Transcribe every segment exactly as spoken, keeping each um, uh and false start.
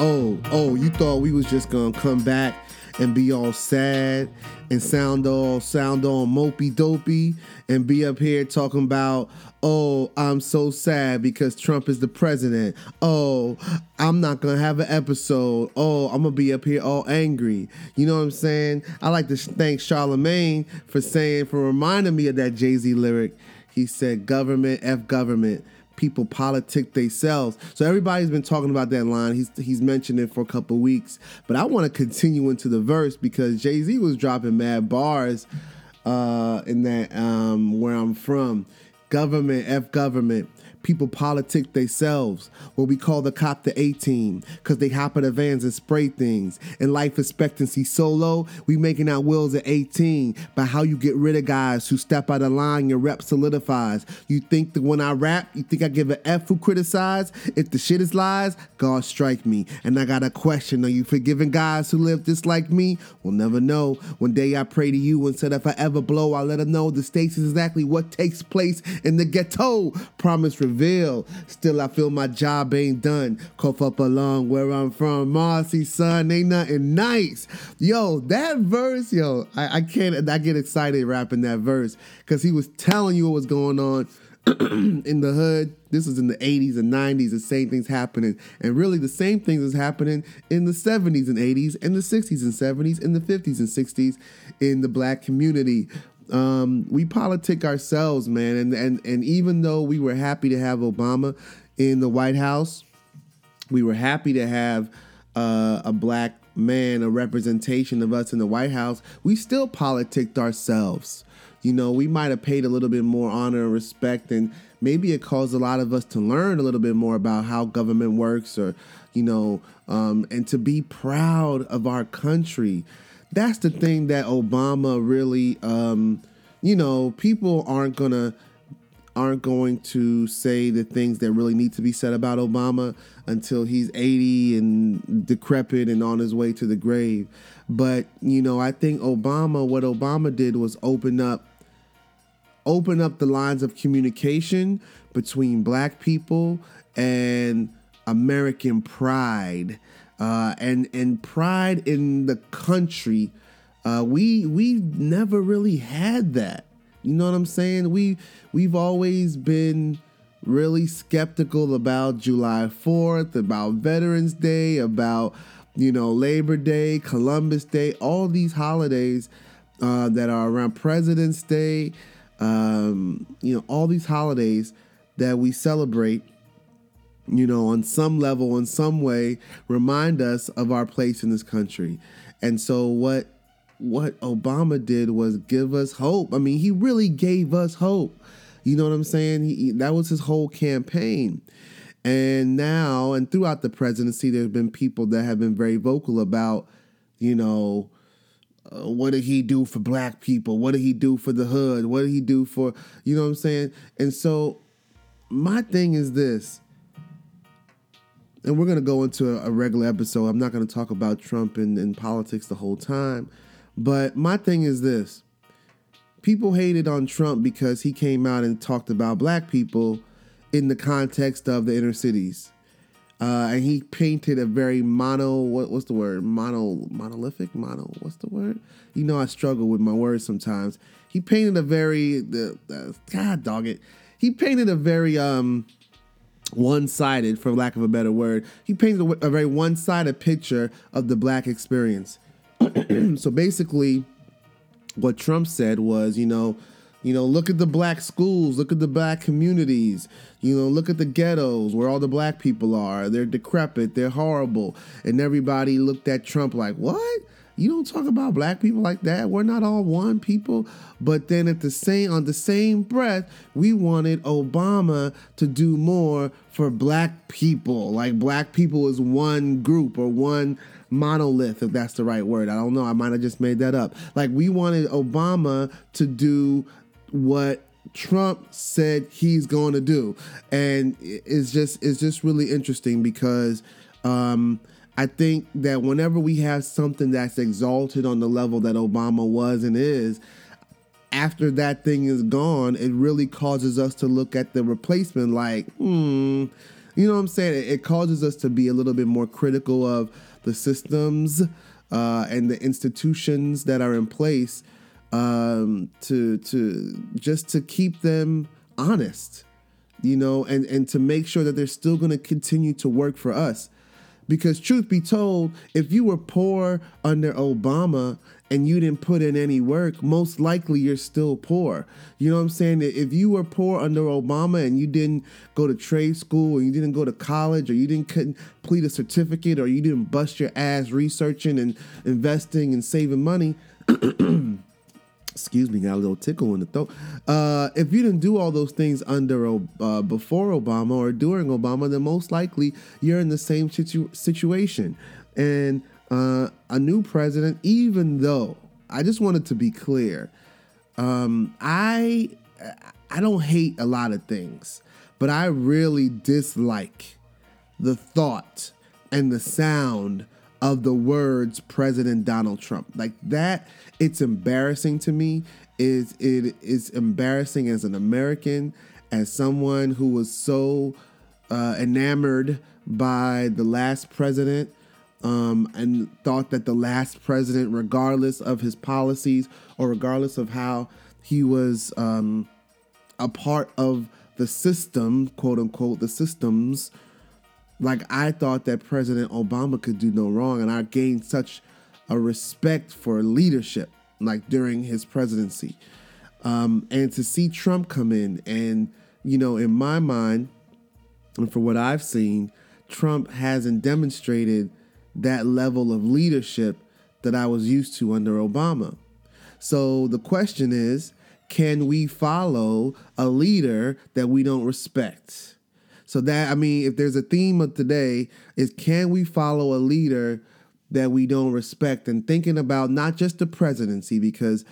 oh, oh, you thought we was just gonna come back and be all sad and sound all sound all mopey dopey and be up here talking about, oh, I'm so sad because Trump is the president. Oh, I'm not gonna have an episode. Oh, I'm gonna be up here all angry. You know what I'm saying? I like to thank Charlemagne for saying, for reminding me of that Jay-Z lyric. He said, "Government, F government. People politic themselves." So everybody's been talking about that line. He's he's mentioned it for a couple weeks, but I want to continue into the verse because Jay-Z was dropping mad bars uh, in that um, where I'm from. Government, F government. People politic themselves. What we call the cop the A-team, because they hop in the vans and spray things. And life expectancy so low, we making our wills at eighteen. But how you get rid of guys who step out of line, your rep solidifies. You think that when I rap, you think I give a F who criticize? If the shit is lies, God strike me. And I got a question, are you forgiving guys who live just like me? We'll never know. One day I pray to you and said if I ever blow, I let them know the stakes is exactly what takes place in the ghetto. Promise reveal. Still, I feel my job ain't done. Cough up along where I'm from. Marcy, son, ain't nothing nice. Yo, that verse, yo, I, I can't, I get excited rapping that verse because he was telling you what was going on in the hood. This was in the eighties and nineties. The same things happening. And really the same things is happening in the seventies and eighties and the sixties and seventies and the fifties and sixties in the black community. Um, we politic ourselves, man. And, and, and even though we were happy to have Obama in the White House, we were happy to have uh, a black man, a representation of us in the White House, we still politicked ourselves. You know, we might have paid a little bit more honor and respect, and maybe it caused a lot of us to learn a little bit more about how government works, or, you know, um, and to be proud of our country. That's the thing that Obama really, um, you know, people aren't gonna aren't going to say the things that really need to be said about Obama until he's eighty and decrepit and on his way to the grave. But, you know, I think Obama, what Obama did was open up, open up the lines of communication between black people and American pride. Uh, and and pride in the country, uh, we we never really had that. You know what I'm saying? We we've always been really skeptical about July fourth, about Veterans Day, about, you know, Labor Day, Columbus Day, all these holidays uh, that are around President's Day. Um, you know, all these holidays that we celebrate, you know, on some level, in some way, remind us of our place in this country. And so what what Obama did was give us hope. I mean, he really gave us hope. You know what I'm saying? He, that was his whole campaign. And now, and throughout the presidency, there have been people that have been very vocal about, you know, uh, what did he do for black people? What did he do for the hood? What did he do for, you know what I'm saying? And so my thing is this. And we're going to go into a regular episode. I'm not going to talk about Trump and, and politics the whole time. But my thing is this. People hated on Trump because he came out and talked about black people in the context of the inner cities. Uh, and he painted a very mono, what, what's the word? Mono, monolithic? Mono, what's the word? You know, I struggle with my words sometimes. He painted a very, the, the God dog it. He painted a very, um... one-sided, for lack of a better word. He painted a, a very one-sided picture of the black experience. So basically, what Trump said was, you know, you know, look at the black schools, look at the black communities, you know, look at the ghettos where all the black people are. They're decrepit, they're horrible. And everybody looked at Trump like, what? You don't talk about black people like that. We're not all one people. But then at the same, on the same breath, we wanted Obama to do more for black people. Like black people is one group or one monolith, if that's the right word. I don't know. I might have just made that up. Like we wanted Obama to do what Trump said he's going to do. And it's just, it's just really interesting because, um, I think that whenever we have something that's exalted on the level that Obama was and is, after that thing is gone, it really causes us to look at the replacement like, hmm, you know what I'm saying? It, it causes us to be a little bit more critical of the systems uh, and the institutions that are in place um, to to just to keep them honest, you know, and, and to make sure that they're still going to continue to work for us. Because truth be told, if you were poor under Obama and you didn't put in any work, most likely you're still poor. You know what I'm saying? If you were poor under Obama and you didn't go to trade school or you didn't go to college or you didn't complete a certificate or you didn't bust your ass researching and investing and saving money, excuse me, got a little tickle in the throat. Uh, if you didn't do all those things under uh, before Obama or during Obama, then most likely you're in the same situ- situation. And uh, a new president, even though I just wanted to be clear, um, I I don't hate a lot of things, but I really dislike the thought and the sound of the words President Donald Trump. Like that, it's embarrassing to me. It, it is embarrassing as an American, as someone who was so uh, enamored by the last president um, and thought that the last president, regardless of his policies or regardless of how he was um, a part of the system, quote unquote, the systems, like I thought that President Obama could do no wrong, and I gained such a respect for leadership, like during his presidency. Um, and to see Trump come in and, you know, in my mind, and for what I've seen, Trump hasn't demonstrated that level of leadership that I was used to under Obama. So the question is, can we follow a leader that we don't respect? So that, I mean, if there's a theme of today, is can we follow a leader that we don't respect? And thinking about not just the presidency, because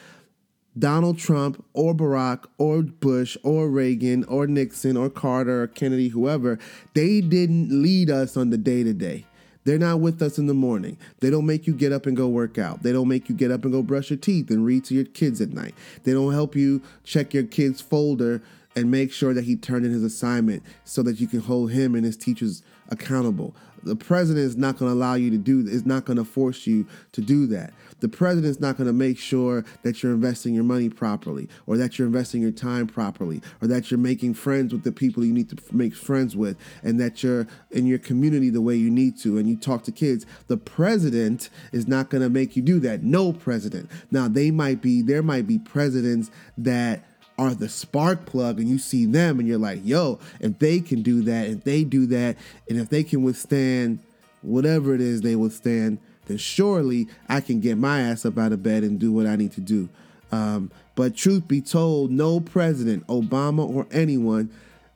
Donald Trump or Barack or Bush or Reagan or Nixon or Carter or Kennedy, whoever, they didn't lead us on the day to day. They're not with us in the morning. They don't make you get up and go work out. They don't make you get up and go brush your teeth and read to your kids at night. They don't help you check your kid's folder and make sure that he turned in his assignment so that you can hold him and his teachers accountable. The president is not going to allow you to do is not going to force you to do that. The president is not going to make sure that you're investing your money properly, or that you're investing your time properly, or that you're making friends with the people you need to make friends with, and that you're in your community the way you need to, and you talk to kids. The president is not going to make you do that. No president. Now, they might be there might be presidents that are the spark plug, and you see them and you're like, yo, if they can do that, if they do that, and if they can withstand whatever it is they withstand, then surely I can get my ass up out of bed and do what I need to do. Um, but truth be told, no president, Obama or anyone,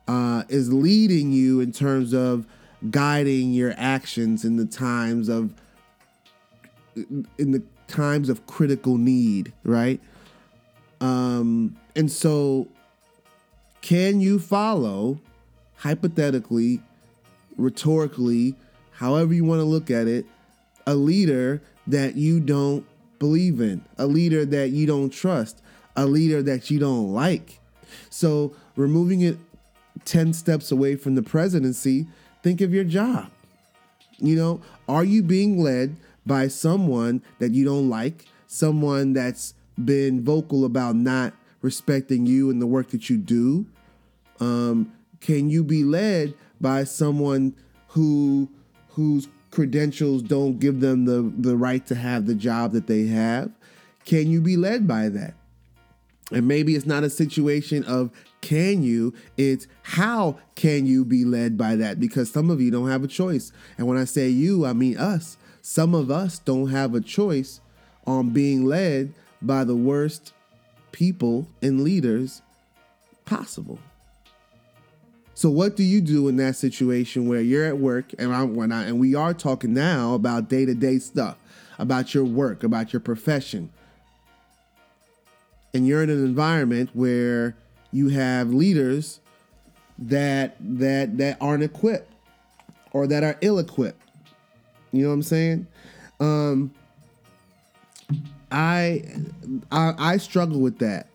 uh, is leading you in terms of guiding your actions in the times of, in the times of critical need, right? Um, and so can you follow, hypothetically, rhetorically, however you want to look at it, a leader that you don't believe in, a leader that you don't trust, a leader that you don't like? So removing it ten steps away from the presidency, think of your job. You know, are you being led by someone that you don't like, someone that's been vocal about not respecting you and the work that you do? Um, can you be led by someone who whose credentials don't give them the, the right to have the job that they have? Can you be led by that? And maybe it's not a situation of can you, it's how can you be led by that? Because some of you don't have a choice. And when I say you, I mean us. Some of us don't have a choice on being led by the worst people and leaders possible. So what do you do in that situation where you're at work, and I, when I, and we are talking now about day-to-day stuff, about your work, about your profession, and you're in an environment where you have leaders that that that aren't equipped or that are ill-equipped? You know what I'm saying? Um, I, I I struggle with that.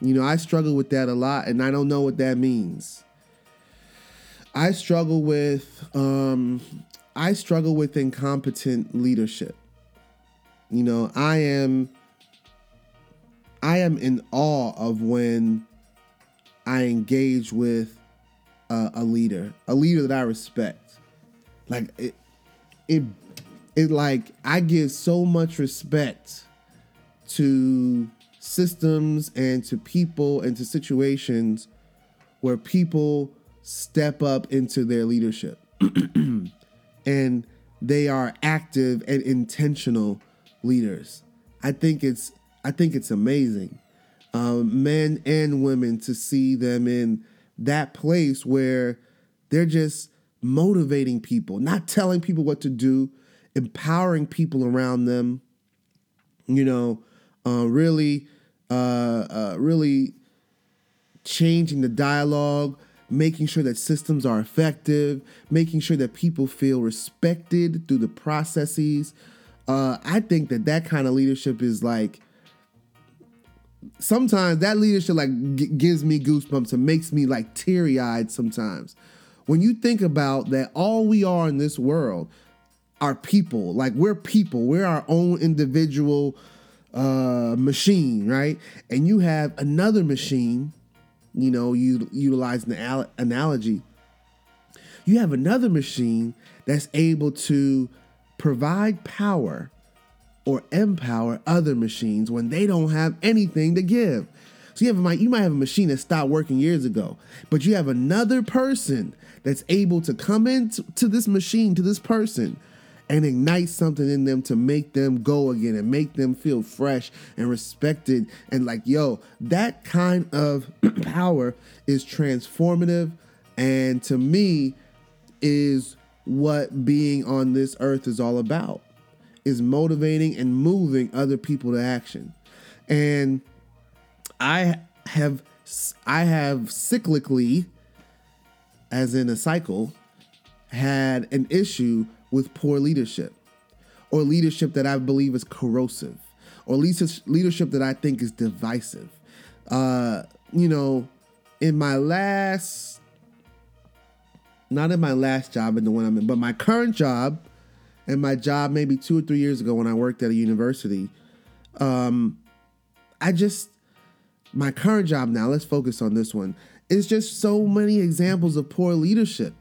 You know, I struggle with that a lot, and I don't know what that means. I struggle with um, I struggle with incompetent leadership. You know, I am I am in awe of when I engage with a, a leader, a leader that I respect. Like it, it, it like I give so much respect to systems and to people and to situations where people step up into their leadership and they are active and intentional leaders. I think it's I think it's amazing, um, men and women, to see them in that place where they're just motivating people, not telling people what to do, empowering people around them, you know, uh, really, uh, uh, really changing the dialogue, making sure that systems are effective, making sure that people feel respected through the processes. Uh, I think that that kind of leadership is like, sometimes that leadership like g- gives me goosebumps and makes me like teary-eyed sometimes. When you think about that, all we are in this world are people. Like we're people. We're our own individual uh, machine, right? And you have another machine, you know, you utilize an al- analogy. You have another machine that's able to provide power or empower other machines when they don't have anything to give. So you have you might have a machine that stopped working years ago, but you have another person that's able to come into to this machine, to this person, and ignite something in them to make them go again and make them feel fresh and respected. And like, yo, that kind of power is transformative, and to me is what being on this earth is all about. Is motivating and moving other people to action. And I have I have cyclically, as in a cycle, had an issue with poor leadership, or leadership that I believe is corrosive, or leadership that I think is divisive. Uh, you know, in my last, not in my last job in the one I'm in, but my current job, and my job maybe two or three years ago when I worked at a university, um, I just, my current job now, let's focus on this one. It's just so many examples of poor leadership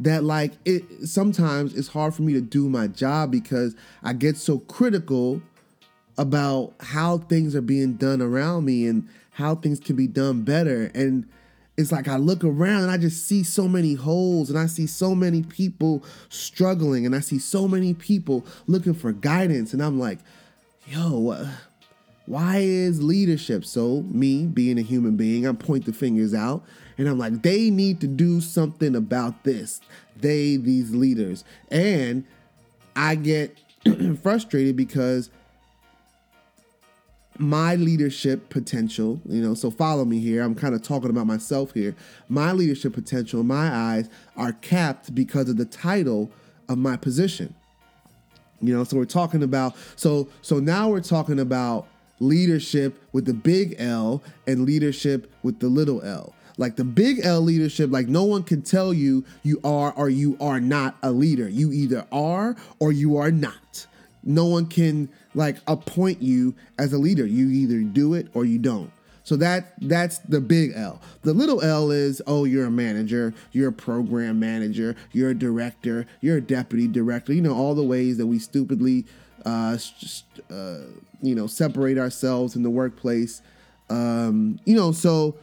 that like it sometimes it's hard for me to do my job because I get so critical about how things are being done around me and how things can be done better. And it's like I look around and I just see so many holes, and I see so many people struggling, and I see so many people looking for guidance. And I'm like, yo, uh, why is leadership? So me being a human being, I point the fingers out and I'm like, they need to do something about this. They, these leaders. And I get frustrated because my leadership potential, you know, so follow me here. I'm kind of talking about myself here. My leadership potential, in my eyes, are capped because of the title of my position. You know, so we're talking about, so so now we're talking about leadership with the big L and leadership with the little L. Like the big L leadership, like no one can tell you you are or you are not a leader. You either are or you are not. No one can like appoint you as a leader. You either do it or you don't. So that that's the big L. The little L is, oh, you're a manager, you're a program manager, you're a director, you're a deputy director. You know, all the ways that we stupidly, uh, uh, you know, separate ourselves in the workplace. Um, you know, so,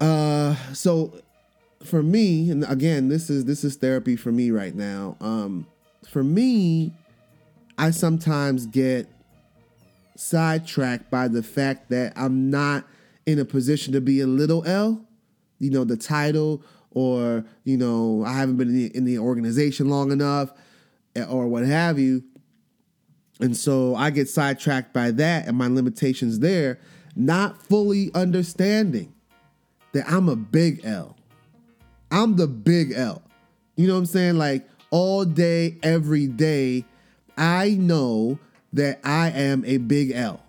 uh, so for me, and again, this is this is therapy for me right now. Um, for me. I sometimes get sidetracked by the fact that I'm not in a position to be a little L, you know, the title, or, you know, I haven't been in the, in the organization long enough, or what have you. And so I get sidetracked by that and my limitations there, not fully understanding that I'm a big L. I'm the big L. You know what I'm saying? Like all day, every day, I know that I am a big L.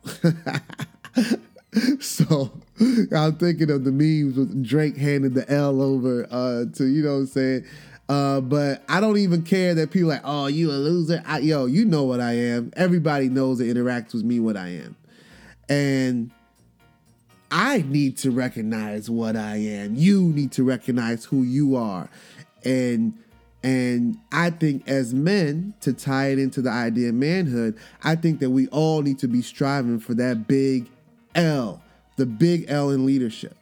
So I'm thinking of the memes with Drake handing the L over uh, to, you know what I'm saying? Uh, but I don't even care that people are like, oh, you a loser. I, yo, you know what I am. Everybody knows and interacts with me what I am. And I need to recognize what I am. You need to recognize who you are. And and I think as men, to tie it into the idea of manhood, I think that we all need to be striving for that big L, the big L in leadership.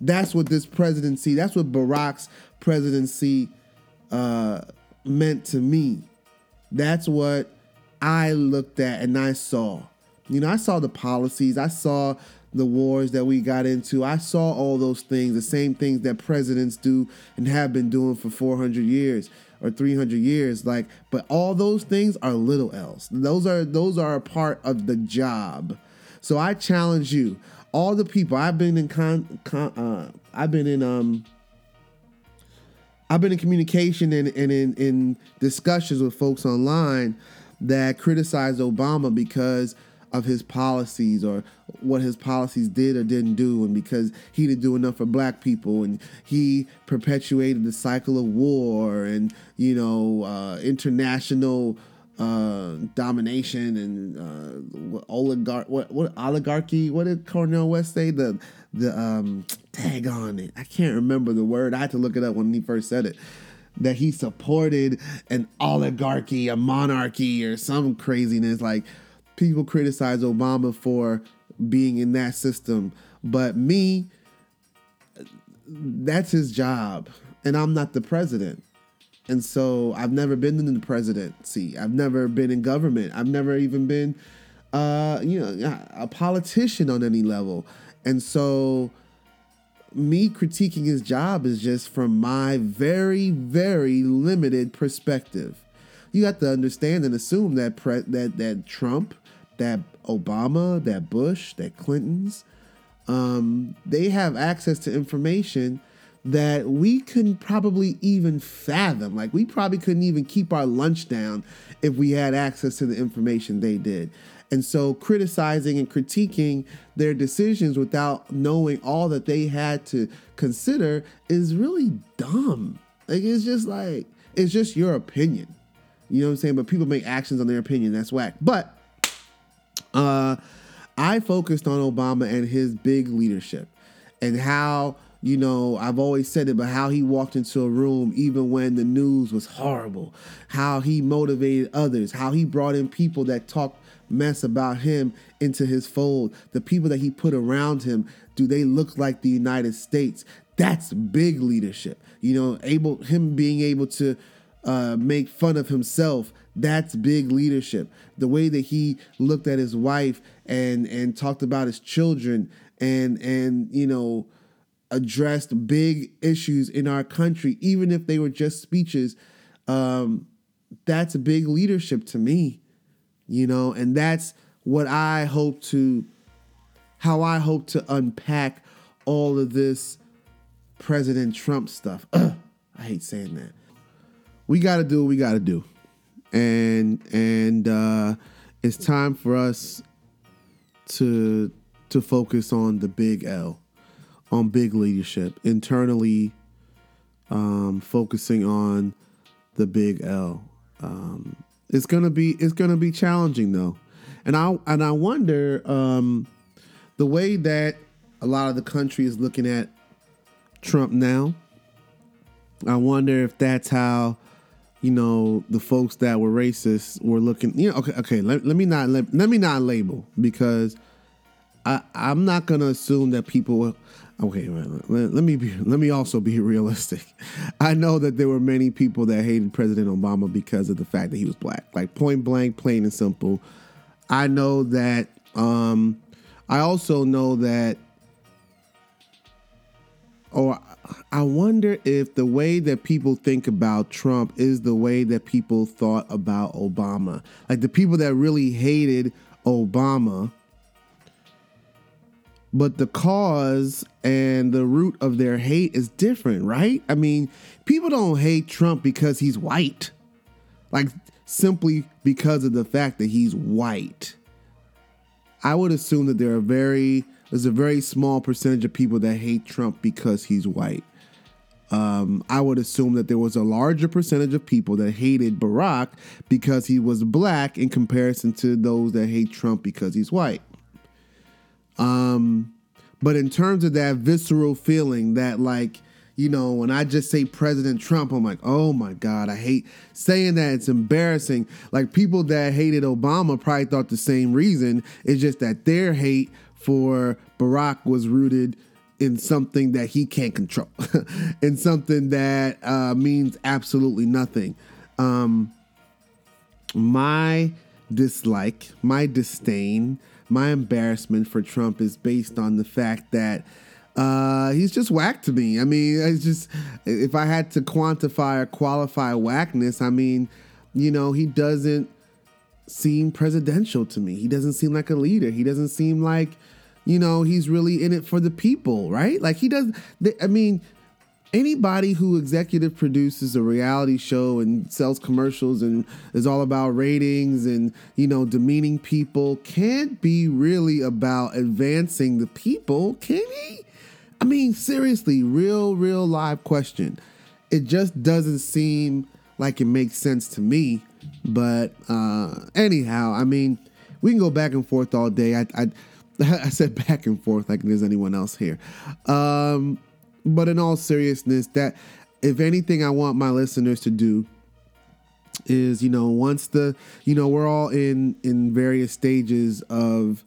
That's what this presidency, that's what Barack's presidency uh, meant to me. That's what I looked at and I saw. You know, I saw the policies. I saw the wars that we got into. I saw all those things, the same things that presidents do and have been doing for four hundred years or three hundred years. Like, but all those things are little L's. Those are those are a part of the job. So I challenge you, all the people I've been in con, con uh, I've been in um I've been in communication and, and in, in discussions with folks online that criticize Obama because of his policies or what his policies did or didn't do, and because he didn't do enough for black people, and he perpetuated the cycle of war and, you know, uh, international uh, domination and uh, oligarch, what, what oligarchy, what did Cornel West say? The, the um, tag on it. I can't remember the word. I had to look it up when he first said it, that he supported an oligarchy, a monarchy or some craziness. Like, people criticize Obama for being in that system. But me, that's his job. And I'm not the president. And so I've never been in the presidency. I've never been in government. I've never even been, uh, you know, a politician on any level. And so me critiquing his job is just from my very, very limited perspective. You have to understand and assume that pre- that that Trump, that Obama, that Bush, that Clintons, um, they have access to information that we couldn't probably even fathom. Like, we probably couldn't even keep our lunch down if we had access to the information they did. And so criticizing and critiquing their decisions without knowing all that they had to consider is really dumb. Like, it's just like, it's just your opinion. You know what I'm saying? But people make actions on their opinion. That's whack. But uh, I focused on Obama and his big leadership and how, you know, I've always said it, but how he walked into a room even when the news was horrible, how he motivated others, how he brought in people that talked mess about him into his fold, the people that he put around him. Do they look like the United States? That's big leadership. You know, able him being able to Uh, make fun of himself. That's big leadership. The way that he looked at his wife and and talked about his children and and you know addressed big issues in our country, even if they were just speeches. Um, that's big leadership to me, you know, and that's what I hope to, how I hope to unpack all of this President Trump stuff. I hate saying that. We got to do what we got to do. And and uh, it's time for us to to focus on the big L, on big leadership, internally um, focusing on the big L. Um, it's going to be it's going to be challenging, though. And I and I wonder um, the way that a lot of the country is looking at Trump now. I wonder if that's how, you know, the folks that were racist were looking, you know, okay, okay, let, let me not, let, let me not label, because I, I'm not going to assume that people, okay, let, let me be, let me also be realistic. I know that there were many people that hated President Obama because of the fact that he was black, like point blank, plain and simple. I know that, um, I also know that, or I wonder if the way that people think about Trump is the way that people thought about Obama. Like, the people that really hated Obama, but the cause and the root of their hate is different, right? I mean, people don't hate Trump because he's white, like simply because of the fact that he's white. I would assume that there are very there's a very small percentage of people that hate Trump because he's white. Um, I would assume that there was a larger percentage of people that hated Barack because he was black in comparison to those that hate Trump because he's white. Um, but in terms of that visceral feeling that, like, you know, when I just say President Trump, I'm like, oh, my God, I hate saying that. It's embarrassing. Like, people that hated Obama probably thought the same reason. It's just that their hate for Barack was rooted in something that he can't control, in something that uh, means absolutely nothing. Um, my dislike, my disdain, my embarrassment for Trump is based on the fact that uh, he's just whack to me. I mean, it's just, if I had to quantify or qualify whackness, I mean, you know, he doesn't seem presidential to me. He doesn't seem like a leader. He doesn't seem like, you know, he's really in it for the people, right? Like, he doesn't, I mean, anybody who executive produces a reality show and sells commercials and is all about ratings and, you know, demeaning people can't be really about advancing the people, can he? I mean, seriously, real, real live question. It just doesn't seem like it makes sense to me. But uh, anyhow, I mean, we can go back and forth all day. I, I, I said back and forth like there's anyone else here. Um, but in all seriousness, that if anything I want my listeners to do is, you know, once the, you know, we're all in, in various stages of,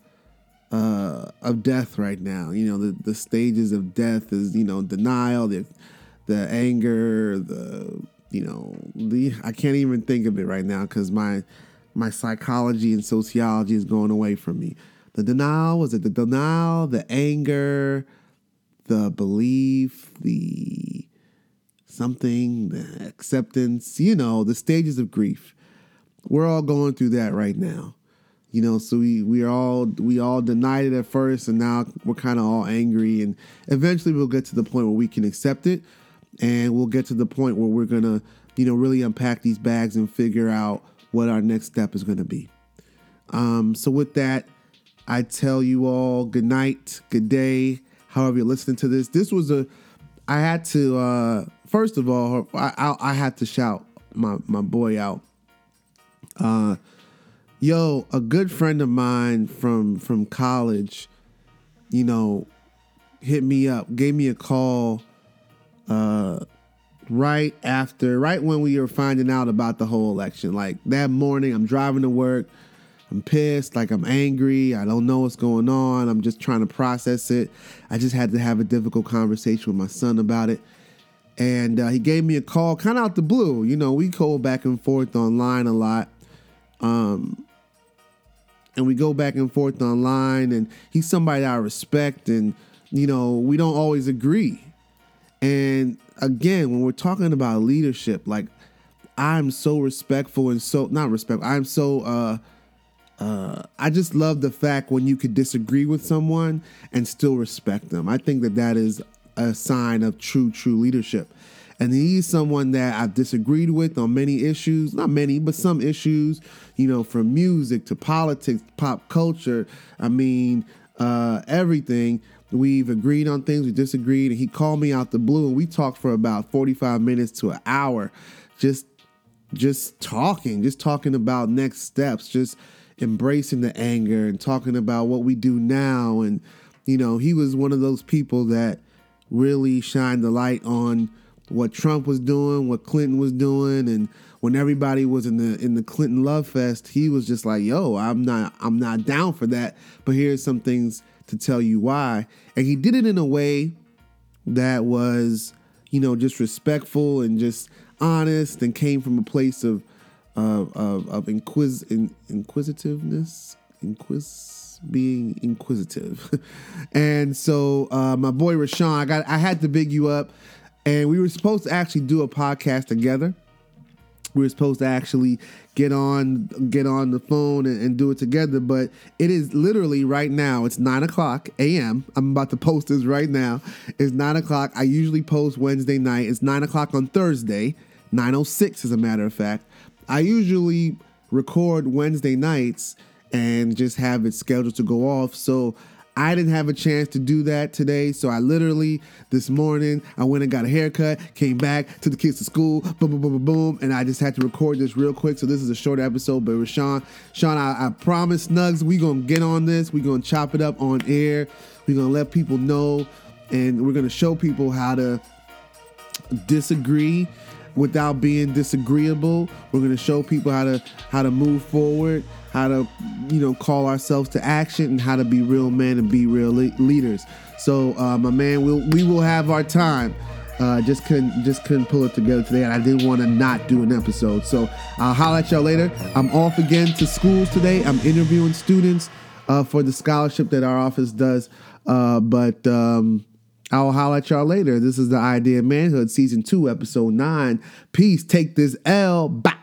uh, of death right now. You know, the, the stages of death is, you know, denial, the, the anger, the, you know, the, I can't even think of it right now because my, my psychology and sociology is going away from me. The denial, was it the denial, the anger, the belief, the something, the acceptance, you know, the stages of grief. We're all going through that right now. You know, so we, we all we all denied it at first, and now we're kind of all angry. And eventually we'll get to the point where we can accept it, and we'll get to the point where we're going to, you know, really unpack these bags and figure out what our next step is going to be. Um, so with that, I tell you all good night, good day, however you're listening to this. This was a, I had to, uh, first of all, I, I, I had to shout my, my boy out. Uh, yo, a good friend of mine from, from college, you know, hit me up, gave me a call uh, right after, right when we were finding out about the whole election. Like that morning, I'm driving to work. I'm pissed, like I'm angry. I don't know what's going on. I'm just trying to process it. I just had to have a difficult conversation with my son about it. And uh, he gave me a call kind of out the blue. You know, we go back and forth online a lot. Um, and we go back and forth online. And he's somebody I respect. And, you know, we don't always agree. And again, when we're talking about leadership, like I'm so respectful and so not respectful. I'm so... uh Uh, I just love the fact when you could disagree with someone and still respect them. I think that that is a sign of true, true leadership. And he's someone that I've disagreed with on many issues, not many, but some issues, you know, from music to politics, pop culture. I mean, uh, everything. We've agreed on things, we disagreed, and he called me out the blue, and we talked for about forty-five minutes to an hour, just, just talking, just talking about next steps, just embracing the anger and talking about what we do now. And, you know, he was one of those people that really shined the light on what Trump was doing, what Clinton was doing. And when everybody was in the in the Clinton love fest, he was just like, yo, I'm not I'm not down for that. But here's some things to tell you why. And he did it in a way that was, you know, just respectful and just honest and came from a place of Of of of inquis in, inquisitiveness, inquis being inquisitive, and so uh, my boy Rashawn, I got I had to big you up, and we were supposed to actually do a podcast together. We were supposed to actually get on get on the phone and, and do it together, but it is literally right now. It's nine o'clock a m. I'm about to post this right now. It's nine o'clock. I usually post Wednesday night. It's nine o'clock on Thursday. nine oh six, as a matter of fact. I usually record Wednesday nights and just have it scheduled to go off. So I didn't have a chance to do that today. So I literally, this morning, I went and got a haircut, came back, took the kids to school, boom, boom, boom, boom, boom. And I just had to record this real quick. So this is a short episode. But Rashawn, Sean, I, I promise, Snugs, we're going to get on this. We're going to chop it up on air. We're going to let people know. And we're going to show people how to disagree without being disagreeable. We're going to show people how to how to move forward, how to, you know, call ourselves to action, and how to be real men and be real le- leaders. So, uh, my man, we'll, we will have our time. Uh, just couldn't just couldn't pull it together today, and I didn't want to not do an episode. So I'll holler at y'all later. I'm off again to schools today. I'm interviewing students uh, for the scholarship that our office does. Uh, but um, I'll holler at y'all later. This is The Idea of Manhood, Season two, Episode nine. Peace. Take this L. Bye.